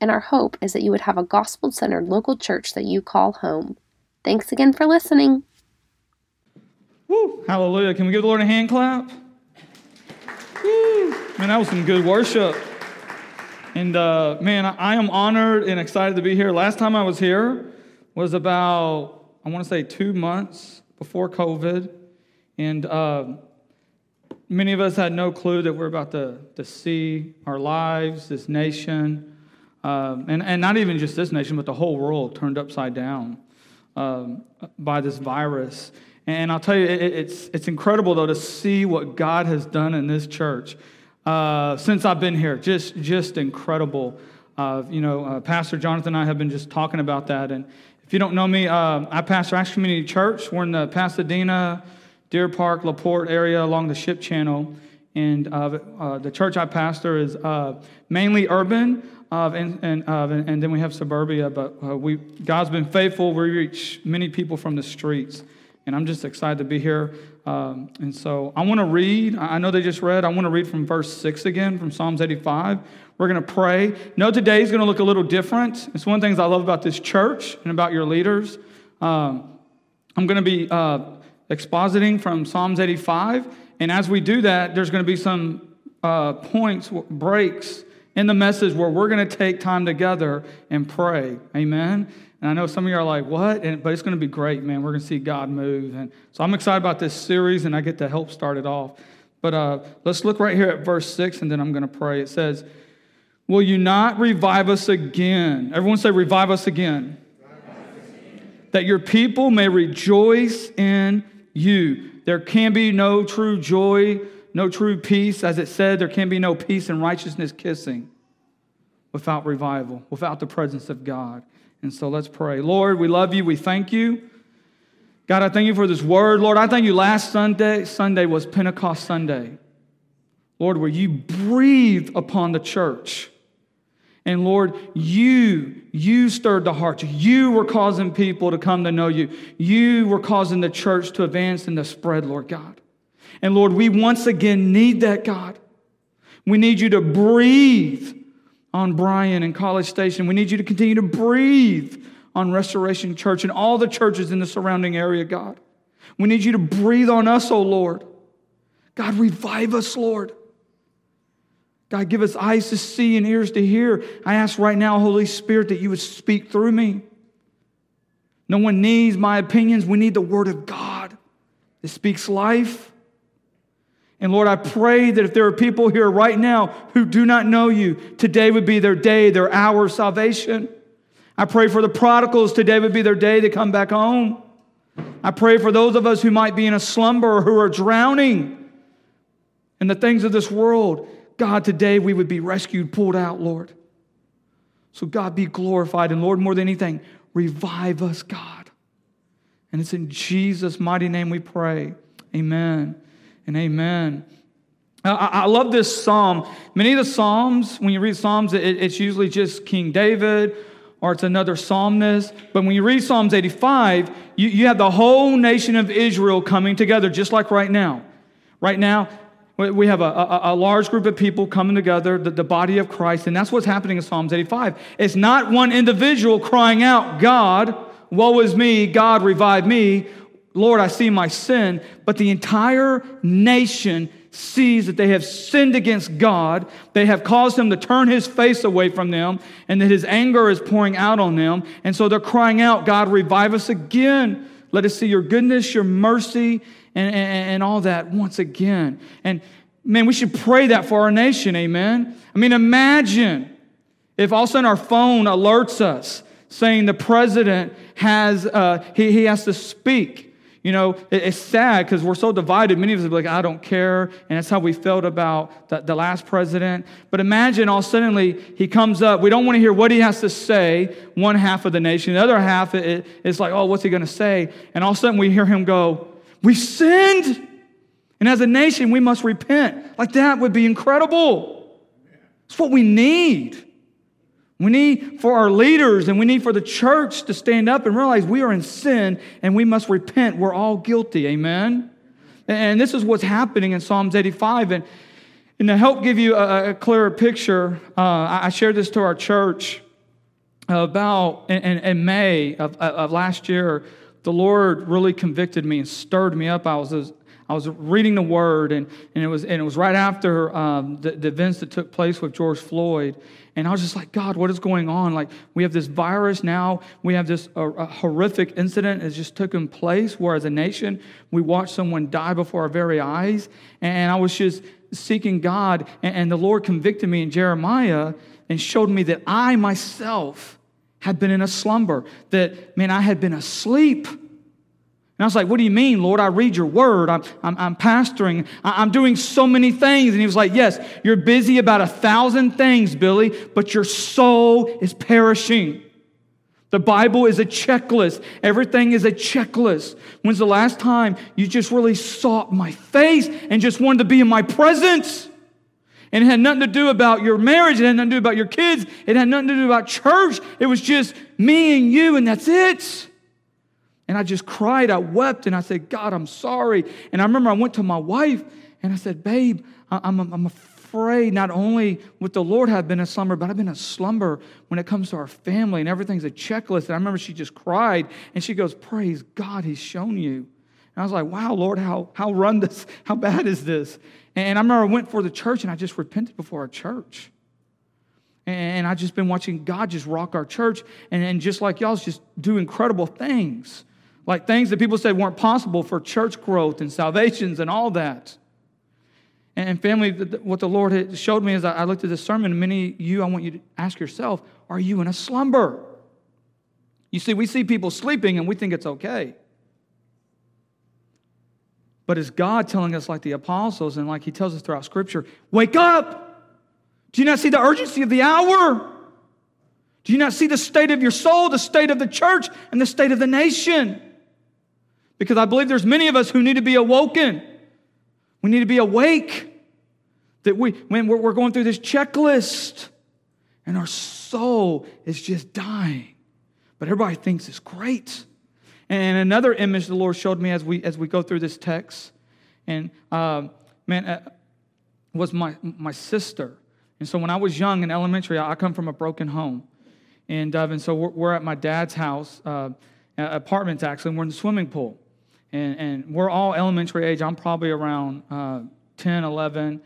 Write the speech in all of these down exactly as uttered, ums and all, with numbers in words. and our hope is that you would have a gospel-centered local church that you call home. Thanks again for listening. Woo! Hallelujah. Can we give the Lord a hand clap? Woo! Man, that was some good worship. And uh, man, I am honored and excited to be here. Last time I was here was about, I want to say, two months before COVID. And uh, many of us had no clue that we're about to, to see our lives, this nation, um, and, and not even just this nation, but the whole world turned upside down um, by this virus. And I'll tell you, it, it's it's incredible, though, to see what God has done in this church uh, since I've been here. Just just incredible. Uh, you know, uh, Pastor Jonathan and I have been just talking about that. And if you don't know me, uh, I pastor Acts Community Church. We're in the Pasadena, Deer Park, La Porte area along the Ship Channel. And uh, uh, the church I pastor is uh, mainly urban, uh, and, and, uh, and, and then we have suburbia. But uh, we God's been faithful. We reach many people from the streets. And I'm just excited to be here. Um, and so I want to read. I know they just read. I want to read from verse six again, from Psalms eighty-five. We're going to pray. No, today's going to look a little different. It's one of the things I love about this church and about your leaders. Um, I'm going to be uh, expositing from Psalms eighty-five. And as we do that, there's going to be some uh, points, breaks in the message where we're going to take time together and pray. Amen. And I know some of you are like, what? And, but it's going to be great, man. We're going to see God move. And so I'm excited about this series, and I get to help start it off. But uh, let's look right here at verse six, and then I'm going to pray. It says, will you not revive us again? Everyone say, revive us again. Revive us again. That your people may rejoice in you. There can be no true joy, no true peace. As it said, there can be no peace and righteousness kissing without revival, without the presence of God. And so let's pray. Lord, we love you. We thank you. God, I thank you for this word. Lord, I thank you last Sunday. Sunday was Pentecost Sunday. Lord, where you breathed upon the church. And Lord, you, you stirred the hearts. You were causing people to come to know you. You were causing the church to advance and to spread, Lord God. And Lord, we once again need that, God. We need you to breathe on Bryan and College Station. We need you to continue to breathe on Restoration Church and all the churches in the surrounding area, God. We need you to breathe on us, oh Lord. God, revive us, Lord. God, give us eyes to see and ears to hear. I ask right now, Holy Spirit, that you would speak through me. No one needs my opinions. We need the Word of God that speaks life. And Lord, I pray that if there are people here right now who do not know you, today would be their day, their hour of salvation. I pray for the prodigals, today would be their day to come back home. I pray for those of us who might be in a slumber or who are drowning in the things of this world. God, today we would be rescued, pulled out, Lord. So God, be glorified. And Lord, more than anything, revive us, God. And it's in Jesus' mighty name we pray. Amen. And amen. I, I love this psalm. Many of the psalms, when you read psalms, it, it's usually just King David or it's another psalmist. But when you read Psalms eighty-five, you, you have the whole nation of Israel coming together, just like right now. Right now, we have a, a, a large group of people coming together, the, the body of Christ. And that's what's happening in Psalms eighty-five. It's not one individual crying out, God, woe is me, God, revive me. Lord, I see my sin, but the entire nation sees that they have sinned against God. They have caused him to turn his face away from them and that his anger is pouring out on them. And so they're crying out, God, revive us again. Let us see your goodness, your mercy, and, and, and all that once again. And man, we should pray that for our nation, amen? I mean, imagine if all of a sudden our phone alerts us saying the president has, uh, he, he has to speak. You know, it's sad because we're so divided. Many of us are like, I don't care. And that's how we felt about the, the last president. But imagine all suddenly he comes up. We don't want to hear what he has to say, one half of the nation. The other half, it, it's like, oh, what's he going to say? And all of a sudden we hear him go, we sinned. And as a nation, we must repent. Like that would be incredible. It's what we need. We need for our leaders and we need for the church to stand up and realize we are in sin and we must repent. We're all guilty. Amen? And this is what's happening in Psalms eighty-five. And, and to help give you a, a clearer picture, uh, I shared this to our church about in, in May of, of last year. The Lord really convicted me and stirred me up. I was I was reading the Word, and, and it was and it was right after um, the, the events that took place with George Floyd. And I was just like, God, what is going on? Like, we have this virus now. We have this uh, a horrific incident that just took in place where, as a nation, we watched someone die before our very eyes. And I was just seeking God, and, and the Lord convicted me in Jeremiah and showed me that I myself had been in a slumber, that, man, I had been asleep. And I was like, what do you mean, Lord? I read your word. I'm, I'm, I'm pastoring. I'm doing so many things. And he was like, yes, you're busy about a thousand things, Billy, but your soul is perishing. The Bible is a checklist. Everything is a checklist. When's the last time you just really sought my face and just wanted to be in my presence? And it had nothing to do about your marriage. It had nothing to do about your kids. It had nothing to do about church. It was just me and you, and that's it. And I just cried, I wept, and I said, God, I'm sorry. And I remember I went to my wife, and I said, babe, I'm, I'm afraid not only with the Lord I've been a slumber, but I've been a slumber when it comes to our family, and everything's a checklist. And I remember she just cried, and she goes, praise God, he's shown you. And I was like, wow, Lord, how how run this? How bad is this? And I remember I went for the church, and I just repented before our church. And I've just been watching God just rock our church, and, and just like y'all, just do incredible things. Like things that people said weren't possible for church growth and salvations and all that. And family, what the Lord had showed me as I looked at this sermon, many of you, I want you to ask yourself, are you in a slumber? You see, we see people sleeping and we think it's okay. But is God telling us, like the apostles and like he tells us throughout Scripture, wake up! Do you not see the urgency of the hour? Do you not see the state of your soul, the state of the church, and the state of the nation? Because I believe there's many of us who need to be awoken. We need to be awake. That we, when we're going through this checklist, and our soul is just dying. But everybody thinks it's great. And another image the Lord showed me as we as we go through this text, and um, man, uh, was my my sister. And so when I was young in elementary, I, I come from a broken home, and uh, and so we're, we're at my dad's house. Uh, apartments actually, and we're in the swimming pool. And and we're all elementary age. I'm probably around uh, ten, eleven.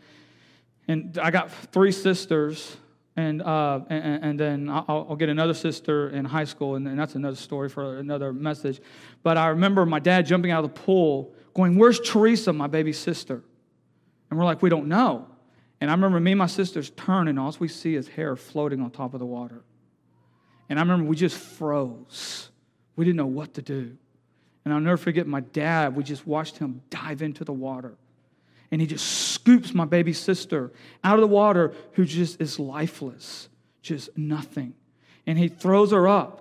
And I got three sisters, and uh, and, and then I'll, I'll get another sister in high school, and, and that's another story for another message. But I remember my dad jumping out of the pool going, where's Teresa, my baby sister? And we're like, we don't know. And I remember me and my sisters turn, and all we see is hair floating on top of the water. And I remember we just froze. We didn't know what to do. And I'll never forget my dad. We just watched him dive into the water. And he just scoops my baby sister out of the water, who just is lifeless, just nothing. And he throws her up.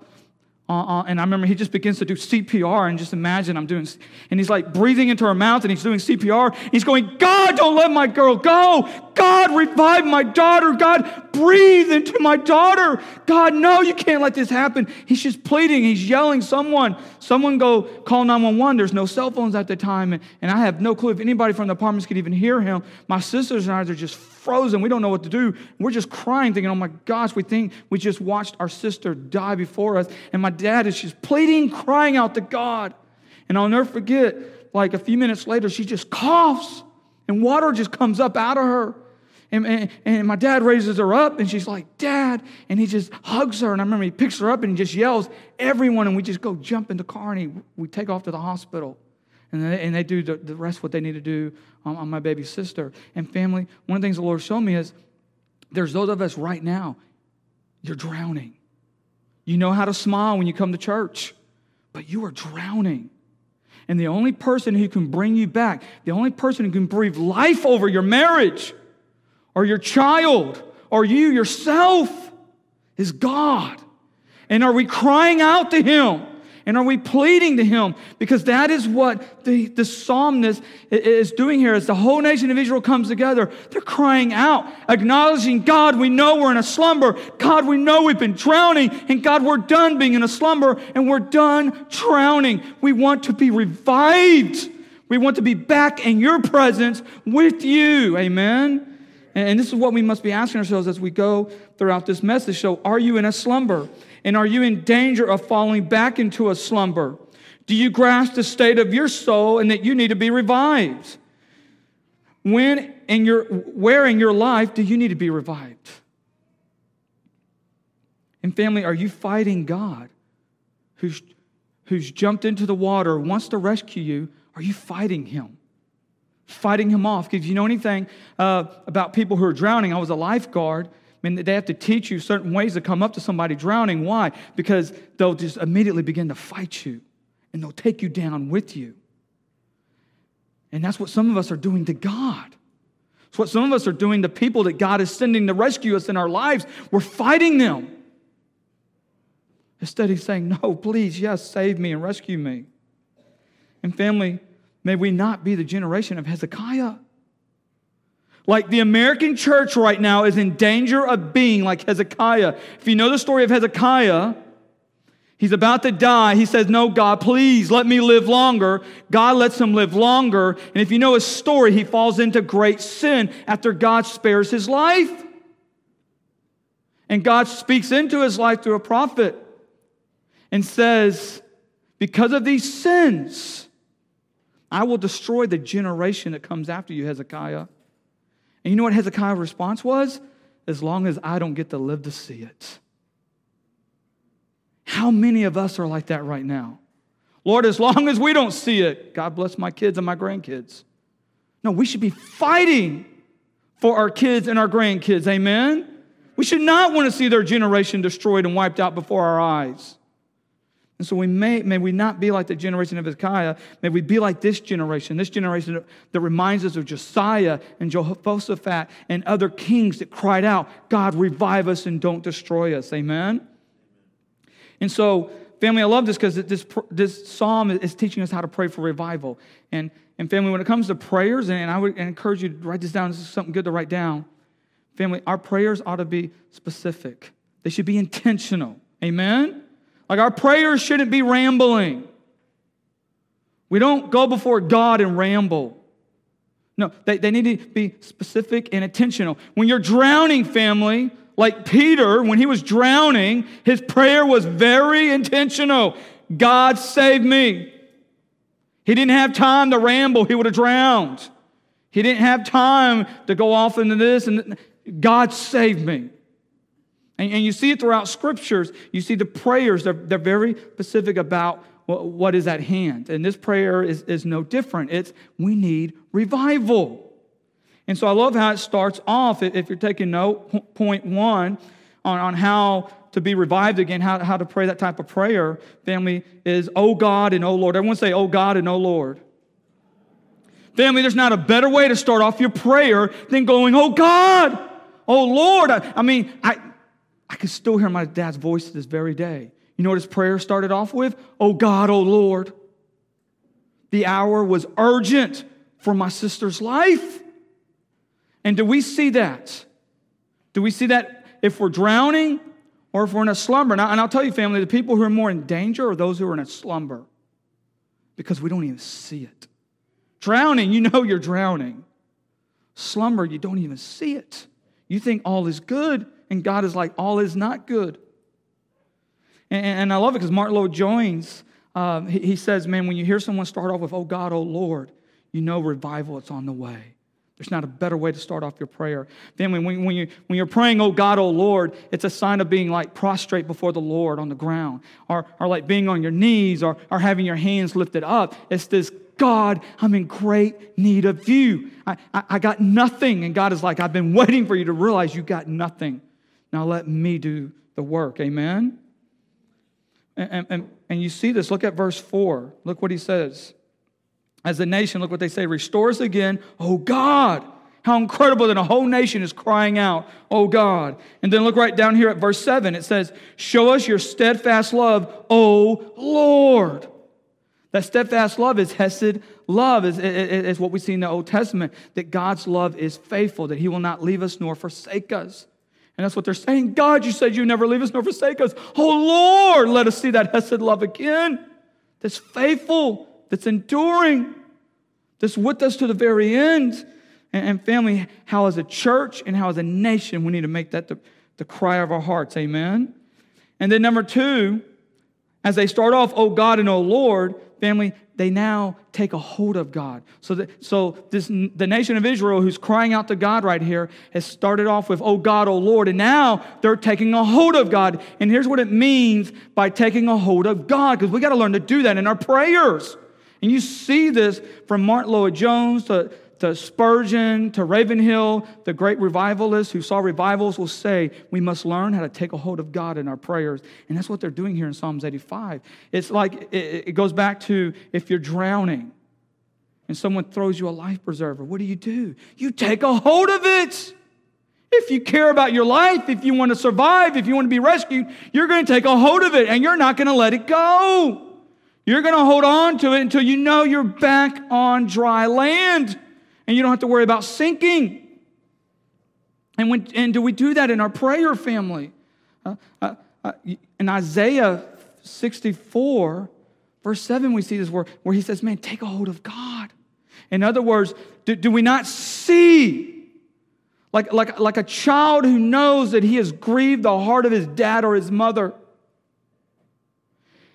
Uh, uh, and I remember he just begins to do C P R. And just imagine I'm doing, and he's like breathing into her mouth, and he's doing C P R. He's going, God, don't let my girl go. God, revive my daughter. God, breathe into my daughter. God, no, you can't let this happen. He's just pleading. He's yelling, someone, someone go call nine one one. There's no cell phones at the time. And, and I have no clue if anybody from the apartments could even hear him. My sisters and I are just frozen. We don't know what to do. We're just crying, thinking, oh my gosh, we think we just watched our sister die before us. And my dad is just pleading, crying out to God. And I'll never forget, like a few minutes later, she just coughs and water just comes up out of her. And, and, and my dad raises her up, and she's like, Dad. And he just hugs her. And I remember he picks her up and he just yells, everyone. And we just go jump in the car, and he, we take off to the hospital. And they, and they do the, the rest of what they need to do on, on my baby sister. And family, one of the things the Lord showed me is there's those of us right now, you're drowning. You know how to smile when you come to church, but you are drowning. And the only person who can bring you back, the only person who can breathe life over your marriage or your child or you yourself is God. And are we crying out to Him? And are we pleading to Him? Because that is what the, the psalmist is doing here. As the whole nation of Israel comes together, they're crying out, acknowledging, God, we know we're in a slumber. God, we know we've been drowning. And God, we're done being in a slumber, and we're done drowning. We want to be revived. We want to be back in your presence with you. Amen? And this is what we must be asking ourselves as we go throughout this message. So are you in a slumber? And are you in danger of falling back into a slumber? Do you grasp the state of your soul and that you need to be revived? When in your, where in your life do you need to be revived? And family, are you fighting God who's, who's jumped into the water, wants to rescue you? Are you fighting Him? Fighting Him off? Because if you know anything uh, about people who are drowning, I was a lifeguard. I mean, they have to teach you certain ways to come up to somebody drowning. Why? Because they'll just immediately begin to fight you, and they'll take you down with you. And that's what some of us are doing to God. It's what some of us are doing to people that God is sending to rescue us in our lives. We're fighting them. Instead, He's saying, no, please, yes, save me and rescue me. And family, may we not be the generation of Hezekiah. Like the American church right now is in danger of being like Hezekiah. If you know the story of Hezekiah, he's about to die. He says, no, God, please let me live longer. God lets him live longer. And if you know his story, he falls into great sin after God spares his life. And God speaks into his life through a prophet and says, because of these sins, I will destroy the generation that comes after you, Hezekiah. And you know what Hezekiah's response was? As long as I don't get to live to see it. How many of us are like that right now? Lord, as long as we don't see it, God bless my kids and my grandkids. No, we should be fighting for our kids and our grandkids, amen? We should not want to see their generation destroyed and wiped out before our eyes. And so we may, may we not be like the generation of Hezekiah. May we be like this generation, this generation that, that reminds us of Josiah and Jehoshaphat and other kings that cried out, God, revive us and don't destroy us. Amen? And so, family, I love this because this, this psalm is teaching us how to pray for revival. And, and family, when it comes to prayers, and I would encourage you to write this down. This is something good to write down. Family, our prayers ought to be specific. They should be intentional. Amen? Like our prayers shouldn't be rambling. We don't go before God and ramble. No, they, they need to be specific and intentional. When you're drowning, family, like Peter, when he was drowning, his prayer was very intentional. God save me. He didn't have time to ramble. He would have drowned. He didn't have time to go off into this. And God save me. And you see it throughout scriptures. You see the prayers. They're, they're very specific about what is at hand. And this prayer is, is no different. It's, we need revival. And so I love how it starts off. If you're taking note, point one, on, on how to be revived again, how, how to pray that type of prayer, family, is, oh God and oh Lord. Everyone say, oh God and oh Lord. Family, there's not a better way to start off your prayer than going, oh God, oh Lord. I, I mean, I... I can still hear my dad's voice to this very day. You know what his prayer started off with? Oh God, oh Lord. The hour was urgent for my sister's life. And do we see that? Do we see that if we're drowning or if we're in a slumber? And, I, and I'll tell you, family, the people who are more in danger are those who are in a slumber because we don't even see it. Drowning, you know you're drowning. Slumber, you don't even see it. You think all is good. And God is like, all is not good. And, and I love it because Martin Lloyd-Jones, um, he, he says, man, when you hear someone start off with, oh God, oh Lord, you know revival, it's on the way. There's not a better way to start off your prayer. Then when, when, when, you, when you're praying, oh God, oh Lord, it's a sign of being like prostrate before the Lord on the ground. Or, or like being on your knees or, or having your hands lifted up. It's this, God, I'm in great need of you. I, I, I got nothing. And God is like, I've been waiting for you to realize you got nothing. Now let me do the work. Amen? And, and, and you see this. Look at verse four. Look what he says. As a nation, look what they say, restore us again. Oh God, how incredible that a whole nation is crying out, oh God. And then look right down here at verse seven. It says, show us your steadfast love, oh Lord. That steadfast love is hesed love, is, is, is what we see in the Old Testament, that God's love is faithful, that he will not leave us nor forsake us. And that's what they're saying. God, you said you never leave us nor forsake us. Oh Lord, let us see that hesed love again, that's faithful, that's enduring, that's with us to the very end. And family, how as a church and how as a nation, we need to make that the, the cry of our hearts, amen? And then number two, as they start off, oh God and oh Lord, family, they now take a hold of God. So, that, so this the nation of Israel who's crying out to God right here has started off with, oh God, oh Lord, and now they're taking a hold of God. And here's what it means by taking a hold of God, because we got to learn to do that in our prayers. And you see this from Martin Lloyd-Jones to, to Spurgeon to Ravenhill, the great revivalists who saw revivals will say, we must learn how to take a hold of God in our prayers. And that's what they're doing here in Psalms eighty-five. It's like, it, it goes back to if you're drowning and someone throws you a life preserver, what do you do? You take a hold of it. If you care about your life, if you want to survive, if you want to be rescued, you're going to take a hold of it and you're not going to let it go. You're going to hold on to it until you know you're back on dry land and you don't have to worry about sinking. And, when, and do we do that in our prayer, family? Uh, uh, uh, in Isaiah sixty-four, verse seven, we see this word where he says, man, take a hold of God. In other words, do, do we not see, like, like, like a child who knows that he has grieved the heart of his dad or his mother,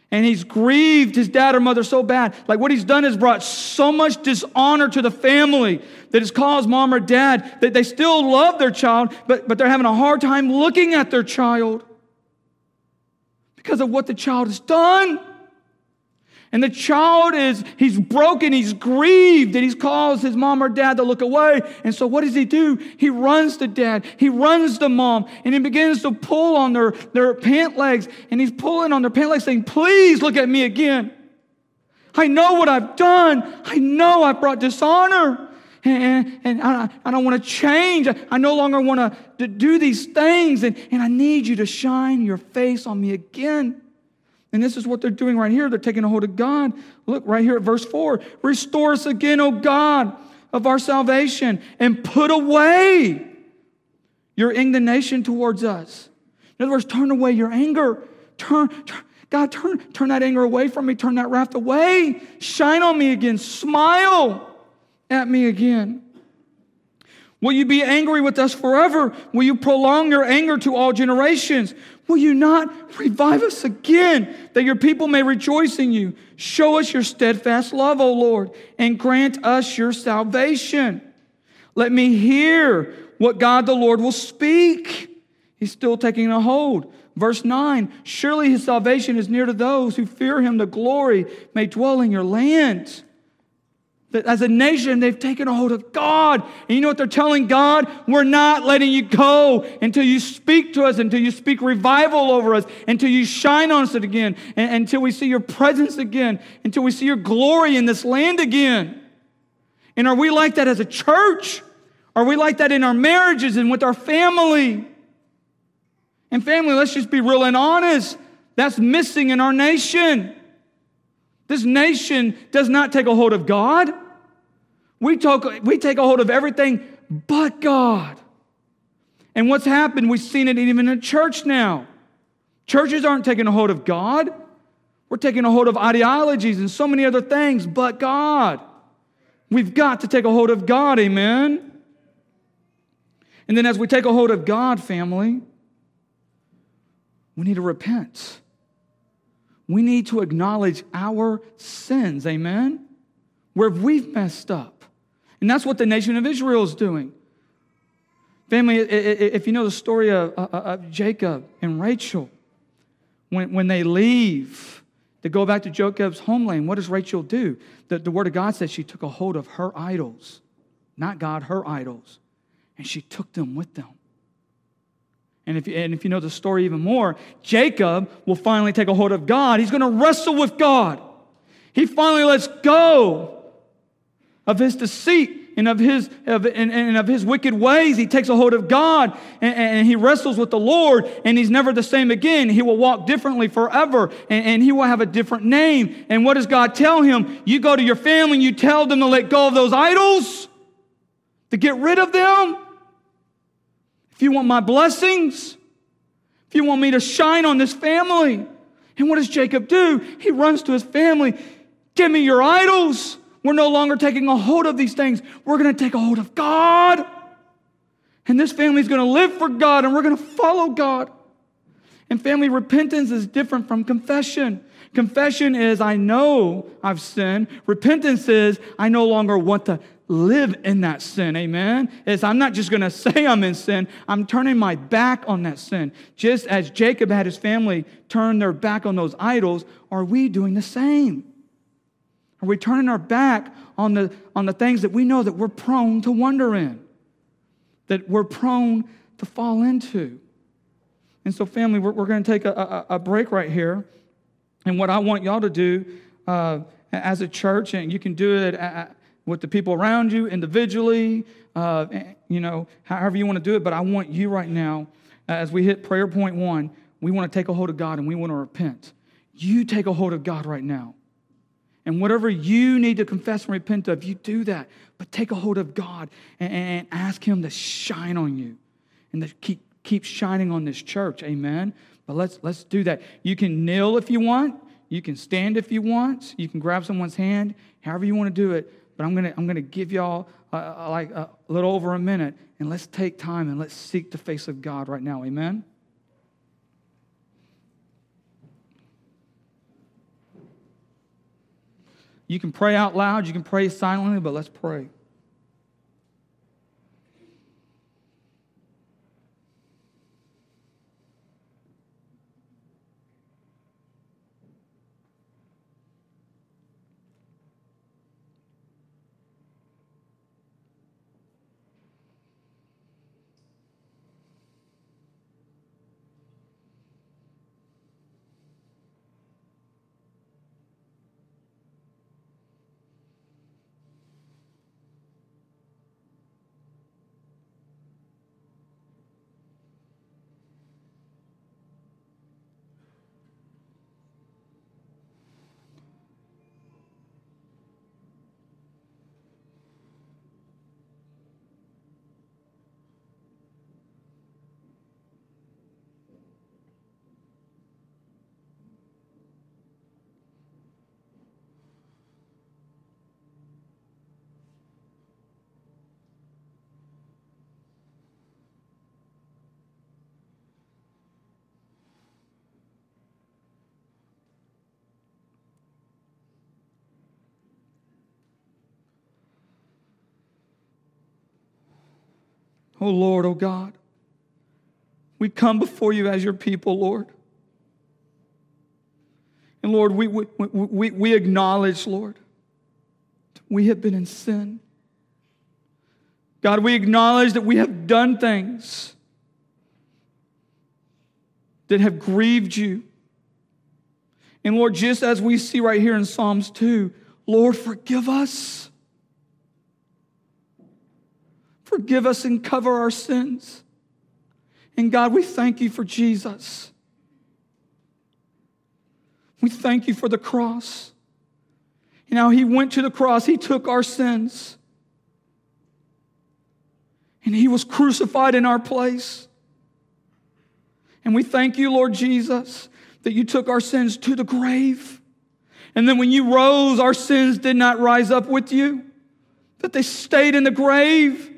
and he's grieved his dad or mother so bad. Like what he's done has brought so much dishonor to the family that it's caused mom or dad that they still love their child, but, but they're having a hard time looking at their child because of what the child has done. And the child is, he's broken, he's grieved, and he's caused his mom or dad to look away. And so what does he do? He runs to dad, he runs to mom, and he begins to pull on their, their pant legs. And he's pulling on their pant legs saying, please look at me again. I know what I've done. I know I've brought dishonor. And, and I, I don't want to change. I, I no longer want to do these things. And, and I need you to shine your face on me again. And this is what they're doing right here. They're taking a hold of God. Look right here at verse four. Restore us again, O God, of our salvation, and put away your indignation towards us. In other words, turn away your anger. Turn, turn God, turn, turn that anger away from me. Turn that wrath away. Shine on me again. Smile at me again. Will you be angry with us forever? Will you prolong your anger to all generations? Will you not revive us again, that your people may rejoice in you? Show us your steadfast love, O Lord, and grant us your salvation. Let me hear what God the Lord will speak. He's still taking a hold. Verse nine, surely his salvation is near to those who fear him. The glory may dwell in your land. That as a nation, they've taken a hold of God. And you know what they're telling God? We're not letting you go until you speak to us, until you speak revival over us, until you shine on us again, and, until we see your presence again, until we see your glory in this land again. And are we like that as a church? Are we like that in our marriages and with our family? And family, let's just be real and honest. That's missing in our nation. This nation does not take a hold of God. We, talk, we take a hold of everything but God. And what's happened, we've seen it even in church now. Churches aren't taking a hold of God. We're taking a hold of ideologies and so many other things but God. We've got to take a hold of God, amen? And then as we take a hold of God, family, we need to repent. We need to acknowledge our sins, amen? Where we've messed up. And that's what the nation of Israel is doing. Family, if you know the story of, of Jacob and Rachel, when, when they leave to go back to Jacob's homeland, what does Rachel do? The, the Word of God says she took a hold of her idols, not God, her idols, and she took them with them. And if, you, and if you know the story even more, Jacob will finally take a hold of God. He's going to wrestle with God. He finally lets go of his deceit and of his of, and, and of his wicked ways. He takes a hold of God and, and he wrestles with the Lord, and he's never the same again. He will walk differently forever, and, and he will have a different name. And what does God tell him? You go to your family and you tell them to let go of those idols, to get rid of them. If you want my blessings, if you want me to shine on this family. And what does Jacob do? He runs to his family. Give me your idols. We're no longer taking a hold of these things. We're going to take a hold of God. And this family is going to live for God, and we're going to follow God. And family repentance is different from confession. Confession is, I know I've sinned. Repentance is, I no longer want to live in that sin, amen? It's, I'm not just going to say I'm in sin. I'm turning my back on that sin. Just as Jacob had his family turn their back on those idols, are we doing the same? Are we turning our back on the, on the things that we know that we're prone to wander in, that we're prone to fall into? And so, family, we're, we're going to take a, a, a break right here. And what I want y'all to do uh, as a church, and you can do it at, with the people around you, individually, uh, you know, however you want to do it. But I want you right now, as we hit prayer point one, we want to take a hold of God and we want to repent. You take a hold of God right now. And whatever you need to confess and repent of, you do that. But take a hold of God and, and ask him to shine on you and to keep, keep shining on this church, amen? But let's, let's do that. You can kneel if you want. You can stand if you want. You can grab someone's hand, however you want to do it. But I'm gonna I'm gonna give y'all uh, like a little over a minute, and let's take time and let's seek the face of God right now. Amen. You can pray out loud, you can pray silently, but let's pray. Oh, Lord, oh, God, we come before you as your people, Lord. And, Lord, we, we, we, we acknowledge, Lord, we have been in sin. God, we acknowledge that we have done things that have grieved you. And, Lord, just as we see right here in Psalms two, Lord, forgive us. Forgive us and cover our sins. And God, we thank you for Jesus. We thank you for the cross. You know, he went to the cross. He took our sins. And he was crucified in our place. And we thank you, Lord Jesus, that you took our sins to the grave. And then when you rose, our sins did not rise up with you, but they stayed in the grave.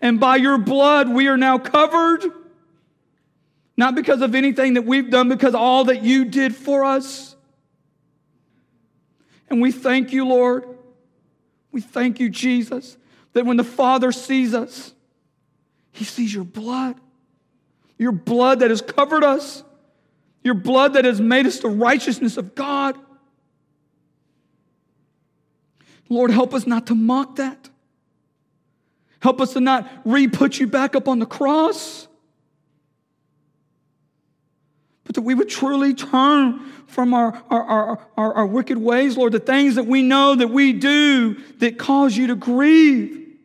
And by your blood, we are now covered. Not because of anything that we've done, because all that you did for us. And we thank you, Lord. We thank you, Jesus, that when the Father sees us, he sees your blood. Your blood that has covered us. Your blood that has made us the righteousness of God. Lord, help us not to mock that. Help us to not re-put you back up on the cross, but that we would truly turn from our, our, our, our, our wicked ways, Lord, the things that we know that we do that cause you to grieve,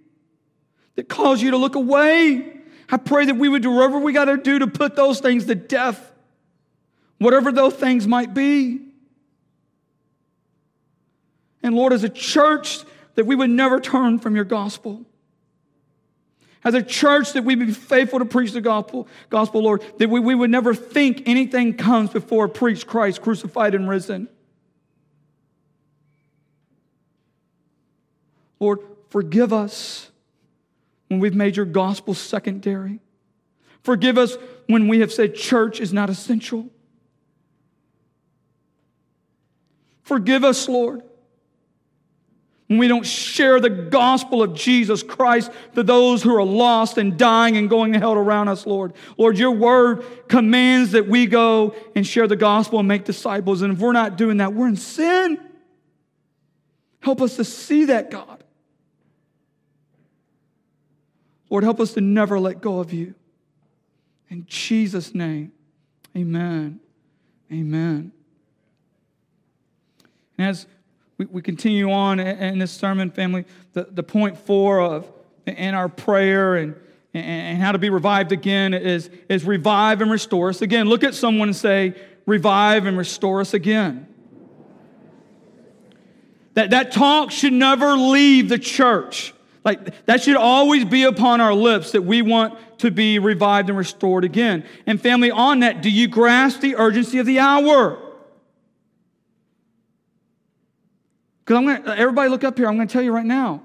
that cause you to look away. I pray that we would do whatever we got to do to put those things to death, whatever those things might be. And Lord, as a church, that we would never turn from your gospel. As a church, that we be faithful to preach the gospel, gospel, Lord, that we, we would never think anything comes before preach Christ crucified and risen. Lord, forgive us when we've made your gospel secondary. Forgive us when we have said church is not essential. Forgive us, Lord, when we don't share the gospel of Jesus Christ to those who are lost and dying and going to hell around us, Lord. Lord, your word commands that we go and share the gospel and make disciples. And if we're not doing that, we're in sin. Help us to see that, God. Lord, help us to never let go of you. In Jesus' name, amen. Amen. And as We, we continue on in this sermon, family, the, the point four of in our prayer and, and, and how to be revived again is, is revive and restore us again. Look at someone and say, revive and restore us again. That, that talk should never leave the church. Like, that should always be upon our lips, that we want to be revived and restored again. And family, on that, do you grasp the urgency of the hour? Because I'm gonna, everybody look up here, I'm going to tell you right now,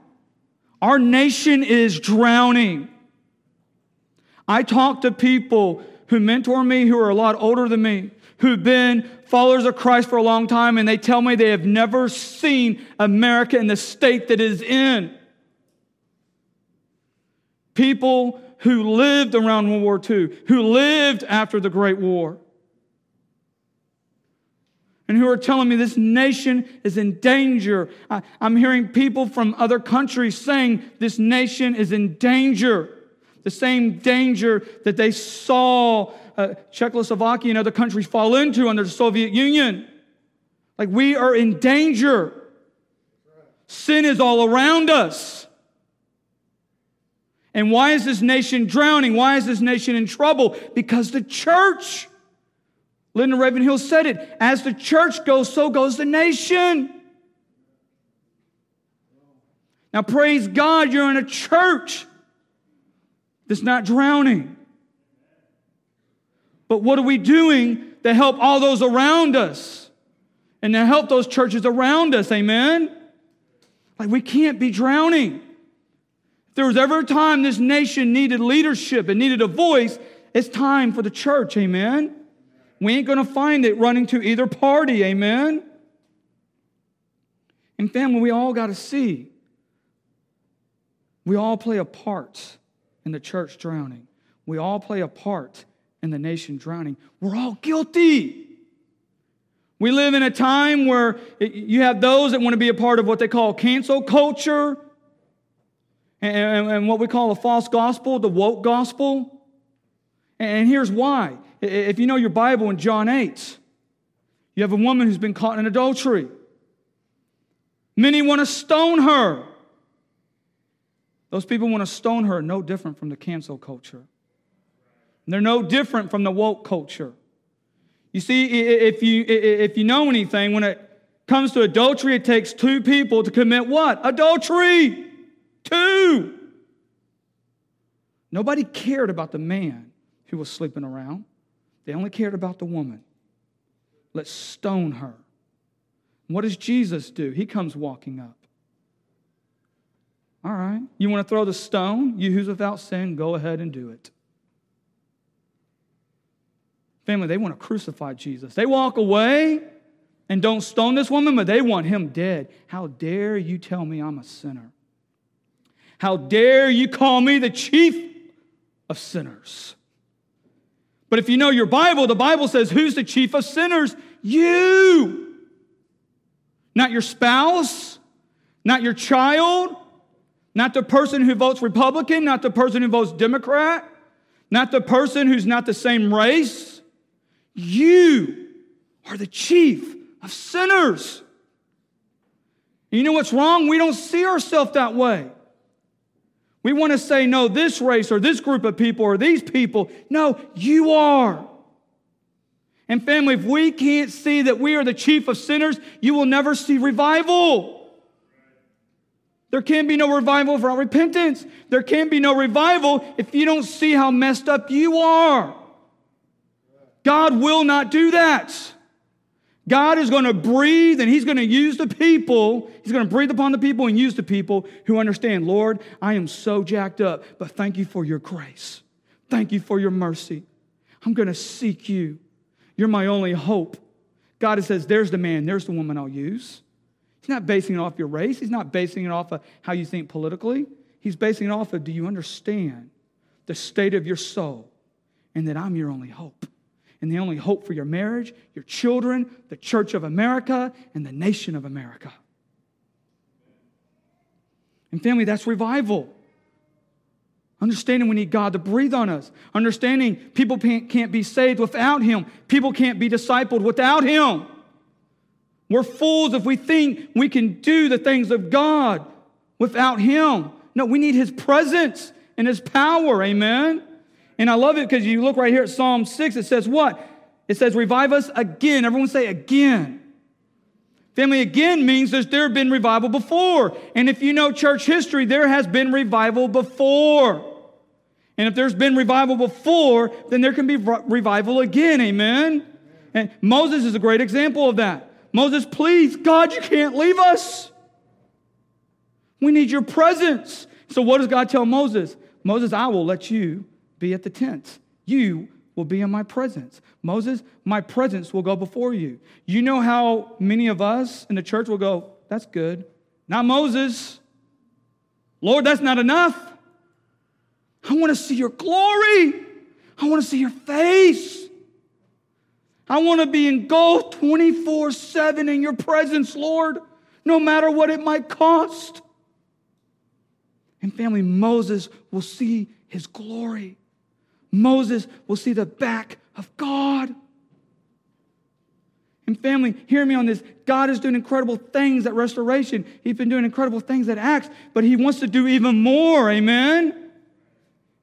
our nation is drowning. I talk to people who mentor me, who are a lot older than me, who've been followers of Christ for a long time, and they tell me they have never seen America in the state that it is in. People who lived around World War Two, who lived after the Great War, and who are telling me this nation is in danger. I, I'm hearing people from other countries saying this nation is in danger. The same danger that they saw uh, Czechoslovakia and other countries fall into under the Soviet Union. Like, we are in danger. Sin is all around us. And why is this nation drowning? Why is this nation in trouble? Because the church... Linda Ravenhill said it, as the church goes, so goes the nation. Now, praise God, you're in a church that's not drowning. But what are we doing to help all those around us and to help those churches around us? Amen? Like, we can't be drowning. If there was ever a time this nation needed leadership and needed a voice, it's time for the church. Amen? We ain't going to find it running to either party, amen? And family, we all got to see. We all play a part in the church drowning. We all play a part in the nation drowning. We're all guilty. We live in a time where you have those that want to be a part of what they call cancel culture and, and what we call a false gospel, the woke gospel. And here's why. If you know your Bible in John eight, you have a woman who's been caught in adultery. Many want to stone her. Those people want to stone her, no different from the cancel culture. They're no different from the woke culture. You see, if you, if you know anything, when it comes to adultery, it takes two people to commit what? Adultery! Two! Nobody cared about the man who was sleeping around. They only cared about the woman. Let's stone her. And what does Jesus do? He comes walking up. All right. You want to throw the stone? You who's without sin, go ahead and do it. Family, they want to crucify Jesus. They walk away and don't stone this woman, but they want him dead. How dare you tell me I'm a sinner? How dare you call me the chief of sinners? But if you know your Bible, the Bible says, who's the chief of sinners? You. Not your spouse, not your child, not the person who votes Republican, not the person who votes Democrat, not the person who's not the same race. You are the chief of sinners. And you know what's wrong? We don't see ourselves that way. We want to say, no, this race or this group of people or these people. No, you are. And family, if we can't see that we are the chief of sinners, you will never see revival. There can be no revival without repentance. There can be no revival if you don't see how messed up you are. God will not do that. God is going to breathe, and he's going to use the people. He's going to breathe upon the people and use the people who understand, Lord, I am so jacked up, but thank you for your grace. Thank you for your mercy. I'm going to seek you. You're my only hope. God says, there's the man, there's the woman I'll use. He's not basing it off your race. He's not basing it off of how you think politically. He's basing it off of, do you understand the state of your soul and that I'm your only hope? And the only hope for your marriage, your children, the Church of America, and the nation of America. And family, that's revival. Understanding we need God to breathe on us. Understanding people can't be saved without him. People can't be discipled without him. We're fools if we think we can do the things of God without him. No, we need his presence and his power. Amen. And I love it because you look right here at Psalm six, it says what? It says, revive us again. Everyone say again. Family, again means that there have been revival before. And if you know church history, there has been revival before. And if there's been revival before, then there can be revival again. Amen? And Moses is a great example of that. Moses, please, God, you can't leave us. We need your presence. So what does God tell Moses? Moses, I will let you be at the tents. You will be in my presence. Moses, my presence will go before you. You know how many of us in the church will go, that's good. Not Moses. Lord, that's not enough. I want to see your glory. I want to see your face. I want to be engulfed twenty-four seven in your presence, Lord, no matter what it might cost. And family, Moses will see his glory. Moses will see the back of God. And family, hear me on this. God is doing incredible things at Restoration. He's been doing incredible things at Acts, but he wants to do even more, amen?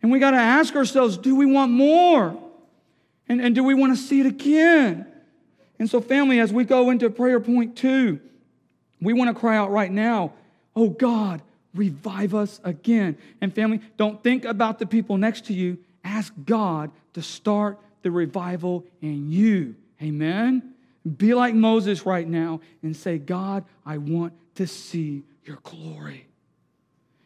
And we got to ask ourselves, do we want more? And, and do we want to see it again? And so family, as we go into prayer point two, we want to cry out right now, oh God, revive us again. And family, don't think about the people next to you. Ask God to start the revival in you. Amen? Be like Moses right now and say, God, I want to see your glory.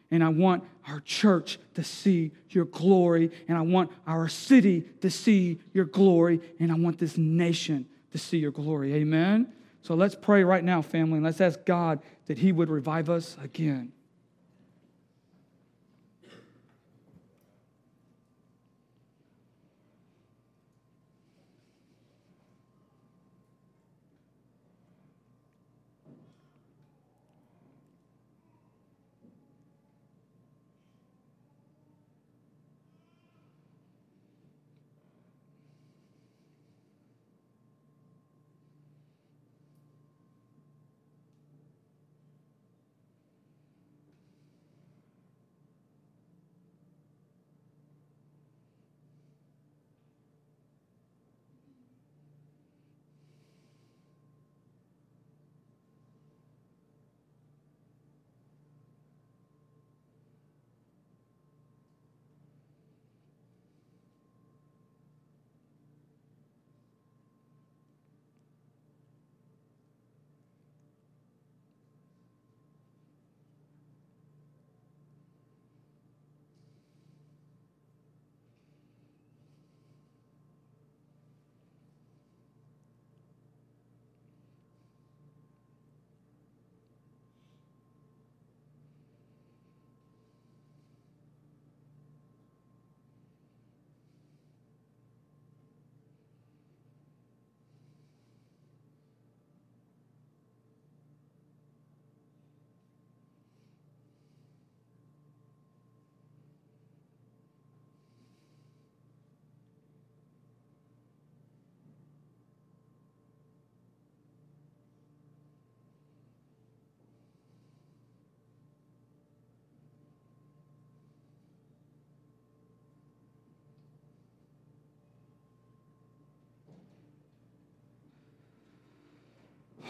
And I want our church to see your glory. And I want our city to see your glory. And I want this nation to see your glory. Amen? So let's pray right now, family. Let's ask God that he would revive us again.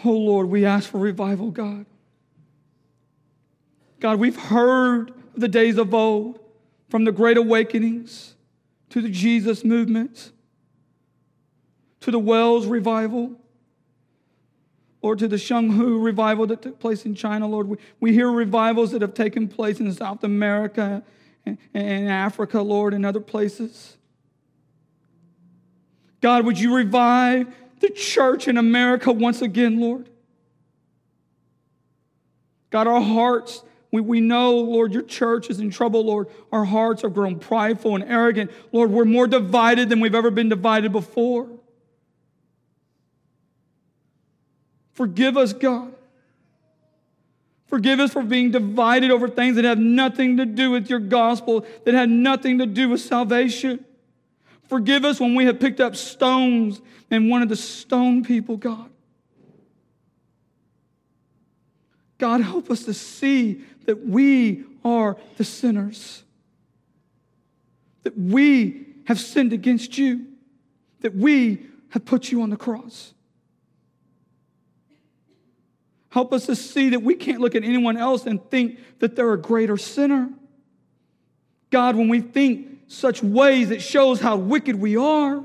Oh, Lord, we ask for revival, God. God, we've heard of the days of old, from the Great Awakenings to the Jesus Movement to the Wells Revival or to the Shung Hu Revival that took place in China, Lord. We, we hear revivals that have taken place in South America and, and Africa, Lord, and other places. God, would you revive the church in America once again, Lord? God, our hearts, we, we know, Lord, your church is in trouble, Lord. Our hearts have grown prideful and arrogant. Lord, we're more divided than we've ever been divided before. Forgive us, God. Forgive us for being divided over things that have nothing to do with your gospel, that had nothing to do with salvation. Forgive us when we have picked up stones and wanted to stone people, God. God, help us to see that we are the sinners, that we have sinned against you, that we have put you on the cross. Help us to see that we can't look at anyone else and think that they're a greater sinner. God, when we think such ways, it shows how wicked we are.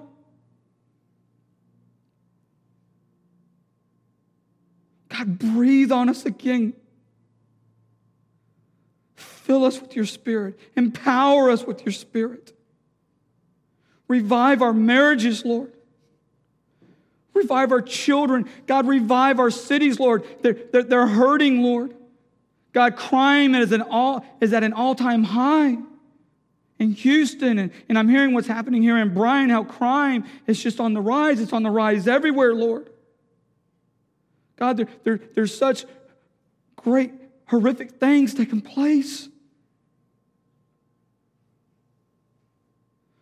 God, breathe on us again. Fill us with your Spirit. Empower us with your Spirit. Revive our marriages, Lord. Revive our children. God, revive our cities, Lord. They're, they're, they're hurting, Lord. God, crime is, an all, is at an all-time high in Houston. And, and I'm hearing what's happening here in Bryan, how crime is just on the rise. It's on the rise everywhere, Lord. God, there, there, there's such great, horrific things taking place.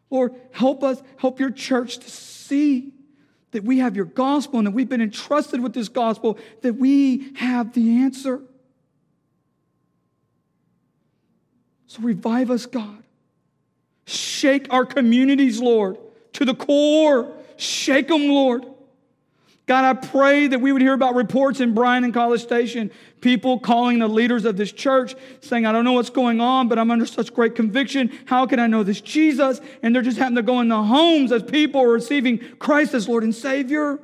Lord, help us, help your church to see that we have your gospel and that we've been entrusted with this gospel, that we have the answer. So revive us, God. Shake our communities, Lord, to the core. Shake them, Lord. God, I pray that we would hear about reports in Bryan and College Station, people calling the leaders of this church, saying, I don't know what's going on, but I'm under such great conviction. How can I know this Jesus? And they're just having to go in the homes as people are receiving Christ as Lord and Savior.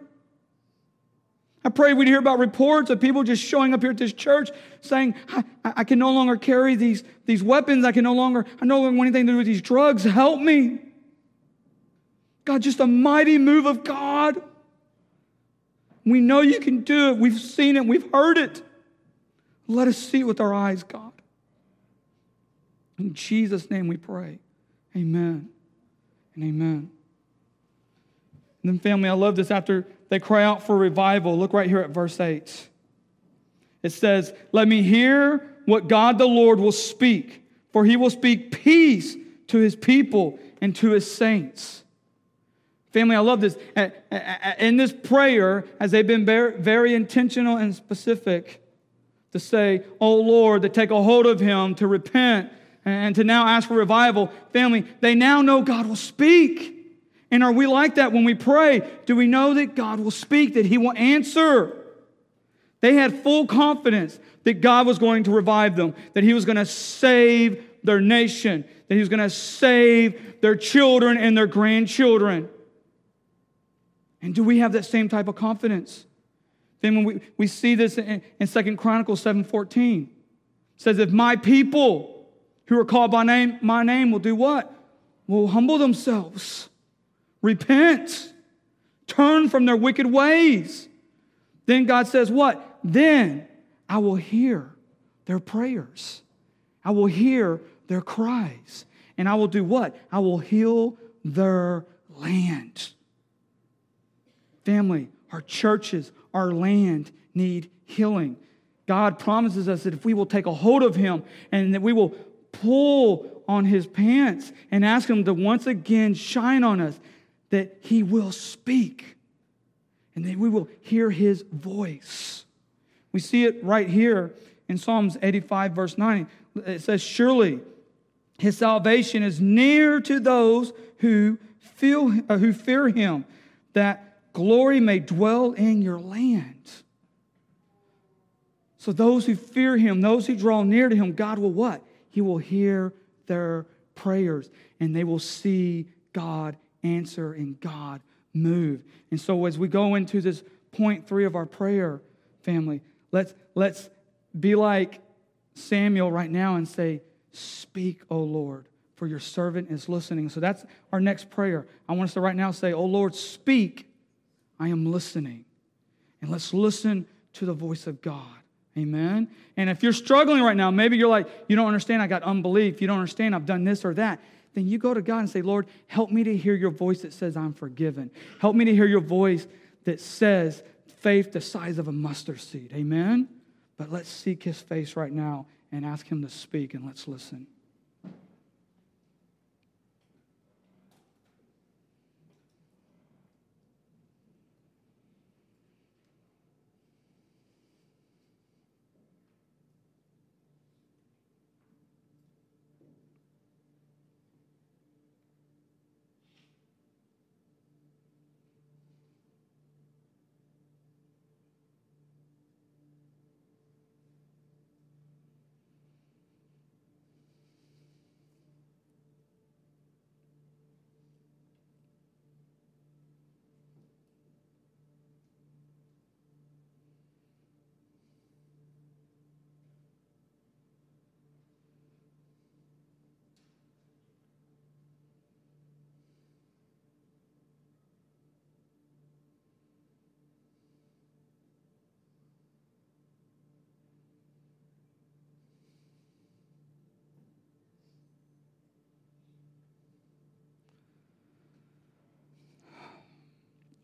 I pray we'd hear about reports of people just showing up here at this church saying, I, I can no longer carry these, these weapons. I can no longer, I no longer want anything to do with these drugs. Help me. God, just a mighty move of God. We know you can do it. We've seen it. We've heard it. Let us see it with our eyes, God. In Jesus' name we pray. Amen and amen. And then, family, I love this. After they cry out for revival, look right here at verse eight. It says, let me hear what God the Lord will speak, for he will speak peace to his people and to his saints. Family, I love this. In this prayer, as they've been very intentional and specific to say, oh Lord, to take a hold of him, to repent, and to now ask for revival. Family, they now know God will speak. And are we like that when we pray? Do we know that God will speak, that he will answer? They had full confidence that God was going to revive them, that he was going to save their nation, that he was going to save their children and their grandchildren. And do we have that same type of confidence? Then when we, we see this in, in Second Chronicles seven fourteen. It says, if my people who are called by name, my name will do what? Will humble themselves, repent, turn from their wicked ways. Then God says what? Then I will hear their prayers. I will hear their cries. And I will do what? I will heal their land. Family, our churches, our land need healing. God promises us that if we will take a hold of him and that we will pull on his pants and ask him to once again shine on us, that he will speak and that we will hear his voice. We see it right here in Psalms eighty-five, verse nine. It says, surely his salvation is near to those who feel, uh, who fear him, that glory may dwell in your land. So those who fear him, those who draw near to him, God will what? He will hear their prayers, and they will see God answer and God move. And so as we go into this point three of our prayer family, let's let's be like Samuel right now and say, "Speak, O Lord, for your servant is listening." So that's our next prayer. I want us to right now say, "O Lord, speak. I am listening." And let's listen to the voice of God. Amen. And if you're struggling right now, maybe you're like, you don't understand, I got unbelief. You don't understand, I've done this or that. Then you go to God and say, "Lord, help me to hear your voice that says I'm forgiven. Help me to hear your voice that says faith the size of a mustard seed." Amen. But let's seek his face right now and ask him to speak, and let's listen.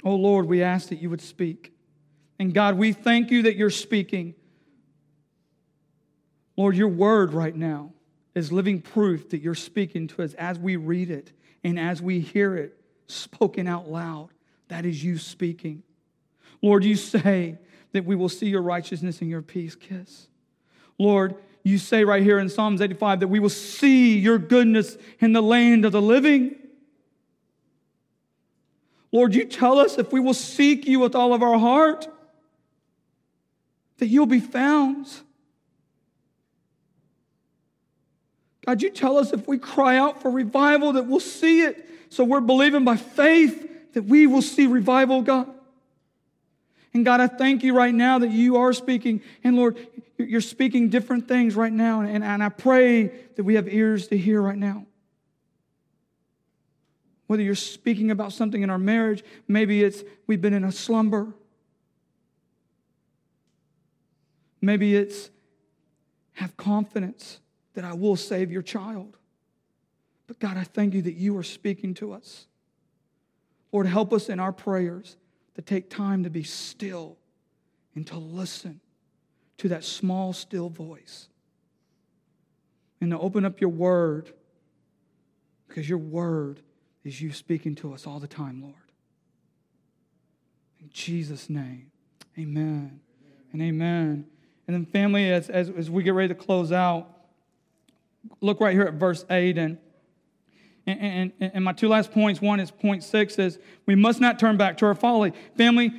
Oh, Lord, we ask that you would speak. And God, we thank you that you're speaking. Lord, your word right now is living proof that you're speaking to us as we read it and as we hear it spoken out loud. That is you speaking. Lord, you say that we will see your righteousness and your peace kiss. Lord, you say right here in Psalms eighty-five that we will see your goodness in the land of the living. Lord, you tell us if we will seek you with all of our heart, that you'll be found. God, you tell us if we cry out for revival, that we'll see it. So we're believing by faith that we will see revival, God. And God, I thank you right now that you are speaking. And Lord, you're speaking different things right now. And, and I pray that we have ears to hear right now. Whether you're speaking about something in our marriage, maybe it's we've been in a slumber. Maybe it's have confidence that I will save your child. But God, I thank you that you are speaking to us. Lord, help us in our prayers to take time to be still and to listen to that small, still voice. And to open up your word, because your word is you speaking to us all the time, Lord. In Jesus' name, amen, amen. And amen. And then family, as, as, as we get ready to close out, look right here at verse eight. And, and, and, and my two last points, one is point six, is we must not turn back to our folly. Family,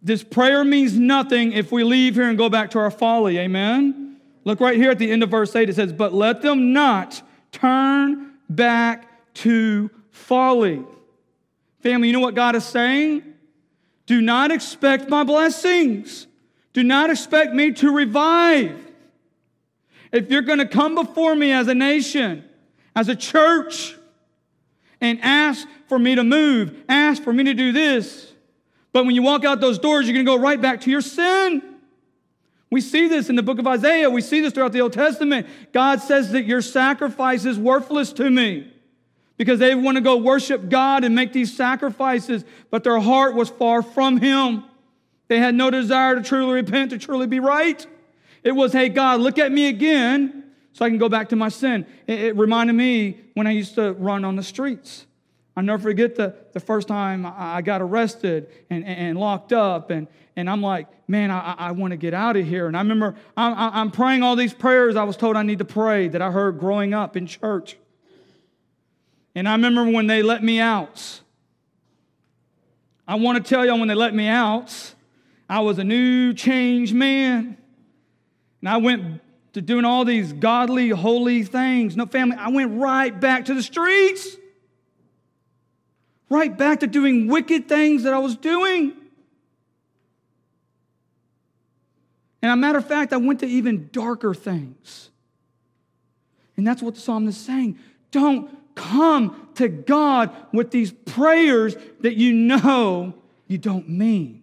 this prayer means nothing if we leave here and go back to our folly, amen? Look right here at the end of verse eight, it says, "But let them not turn back to folly." Family, you know what God is saying? Do not expect my blessings. Do not expect me to revive. If you're going to come before me as a nation, as a church, and ask for me to move, ask for me to do this, but when you walk out those doors, you're going to go right back to your sin. We see this in the book of Isaiah. We see this throughout the Old Testament. God says that your sacrifice is worthless to me, because they want to go worship God and make these sacrifices, but their heart was far from him. They had no desire to truly repent, to truly be right. It was, hey, God, look at me again so I can go back to my sin. It, it reminded me when I used to run on the streets. I'll never forget the, the first time I got arrested and, and, and locked up, and, and I'm like, man, I, I want to get out of here. And I remember I'm, I'm praying all these prayers I was told I need to pray that I heard growing up in church. And I remember when they let me out. I want to tell y'all, when they let me out, I was a new changed man. And I went to doing all these godly, holy things. No, family, I went right back to the streets. Right back to doing wicked things that I was doing. And a matter of fact, I went to even darker things. And that's what the psalmist is saying. Don't come to God with these prayers that you know you don't mean.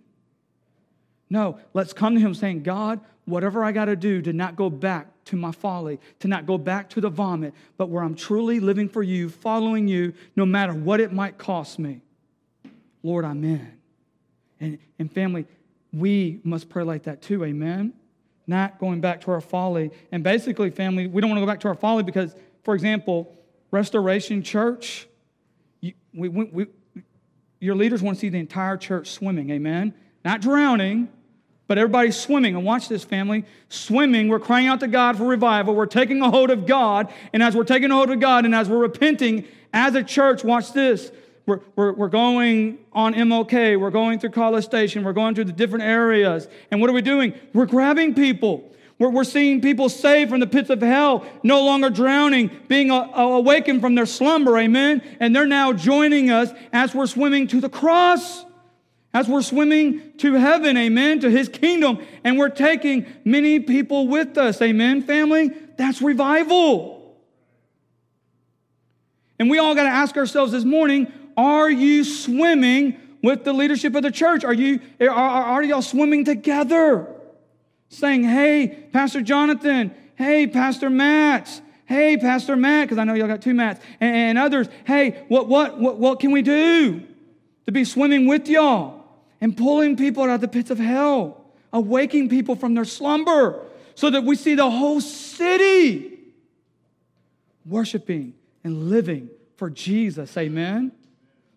No, let's come to Him saying, God, whatever I got to do to not go back to my folly, to not go back to the vomit, but where I'm truly living for You, following You, no matter what it might cost me. Lord, I'm in. And, and family, we must pray like that too, amen? Not going back to our folly. And basically, family, we don't want to go back to our folly because, for example, Restoration Church, you, we, we, your leaders want to see the entire church swimming, amen? Not drowning, but everybody's swimming. And watch this, family. Swimming, we're crying out to God for revival. We're taking a hold of God. And as we're taking a hold of God and as we're repenting as a church, watch this. We're, we're, we're going on M L K. We're going through College Station. We're going through the different areas. And what are we doing? We're grabbing people. We're, we're seeing people saved from the pits of hell, no longer drowning, being a, a, awakened from their slumber, amen? And they're now joining us as we're swimming to the cross, as we're swimming to heaven, amen, to His kingdom. And we're taking many people with us, amen, family? That's revival. And we all got to ask ourselves this morning, are you swimming with the leadership of the church? Are you are, are, are y'all swimming together? Saying, hey, Pastor Jonathan, hey, Pastor Matt, hey, Pastor Matt, because I know y'all got two Matts, and, and others, hey, what, what, what, what can we do to be swimming with y'all and pulling people out of the pits of hell, awaking people from their slumber so that we see the whole city worshiping and living for Jesus, amen?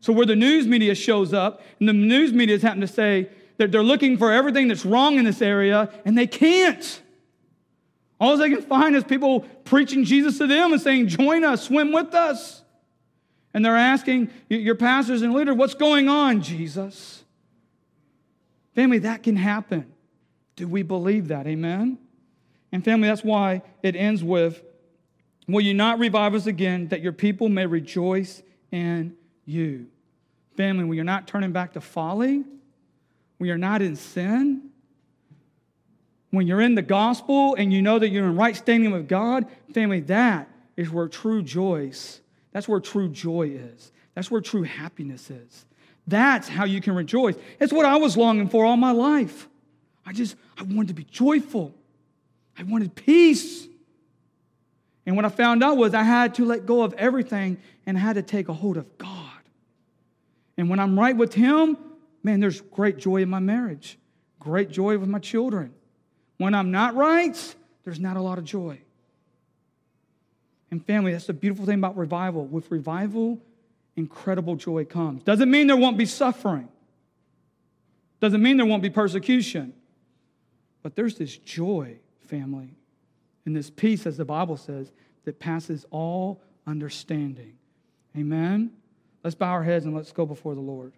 So where the news media shows up, and the news media is happening to say that they're looking for everything that's wrong in this area, and they can't. All they can find is people preaching Jesus to them and saying, join us, swim with us. And they're asking your pastors and leaders, what's going on, Jesus? Family, that can happen. Do we believe that? Amen? And family, that's why it ends with, will You not revive us again, that Your people may rejoice in You? Family, we are not turning back to folly. We are not in sin. When you're in the gospel and you know that you're in right standing with God, family, that is where true joy is. That's where true joy is. That's where true happiness is. That's how you can rejoice. It's what I was longing for all my life. I just, I wanted to be joyful. I wanted peace. And what I found out was I had to let go of everything and I had to take a hold of God. And when I'm right with Him, man, there's great joy in my marriage, great joy with my children. When I'm not right, there's not a lot of joy. And family, that's the beautiful thing about revival. With revival, incredible joy comes. Doesn't mean there won't be suffering. Doesn't mean there won't be persecution. But there's this joy, family, and this peace, as the Bible says, that passes all understanding. Amen? Let's bow our heads and let's go before the Lord.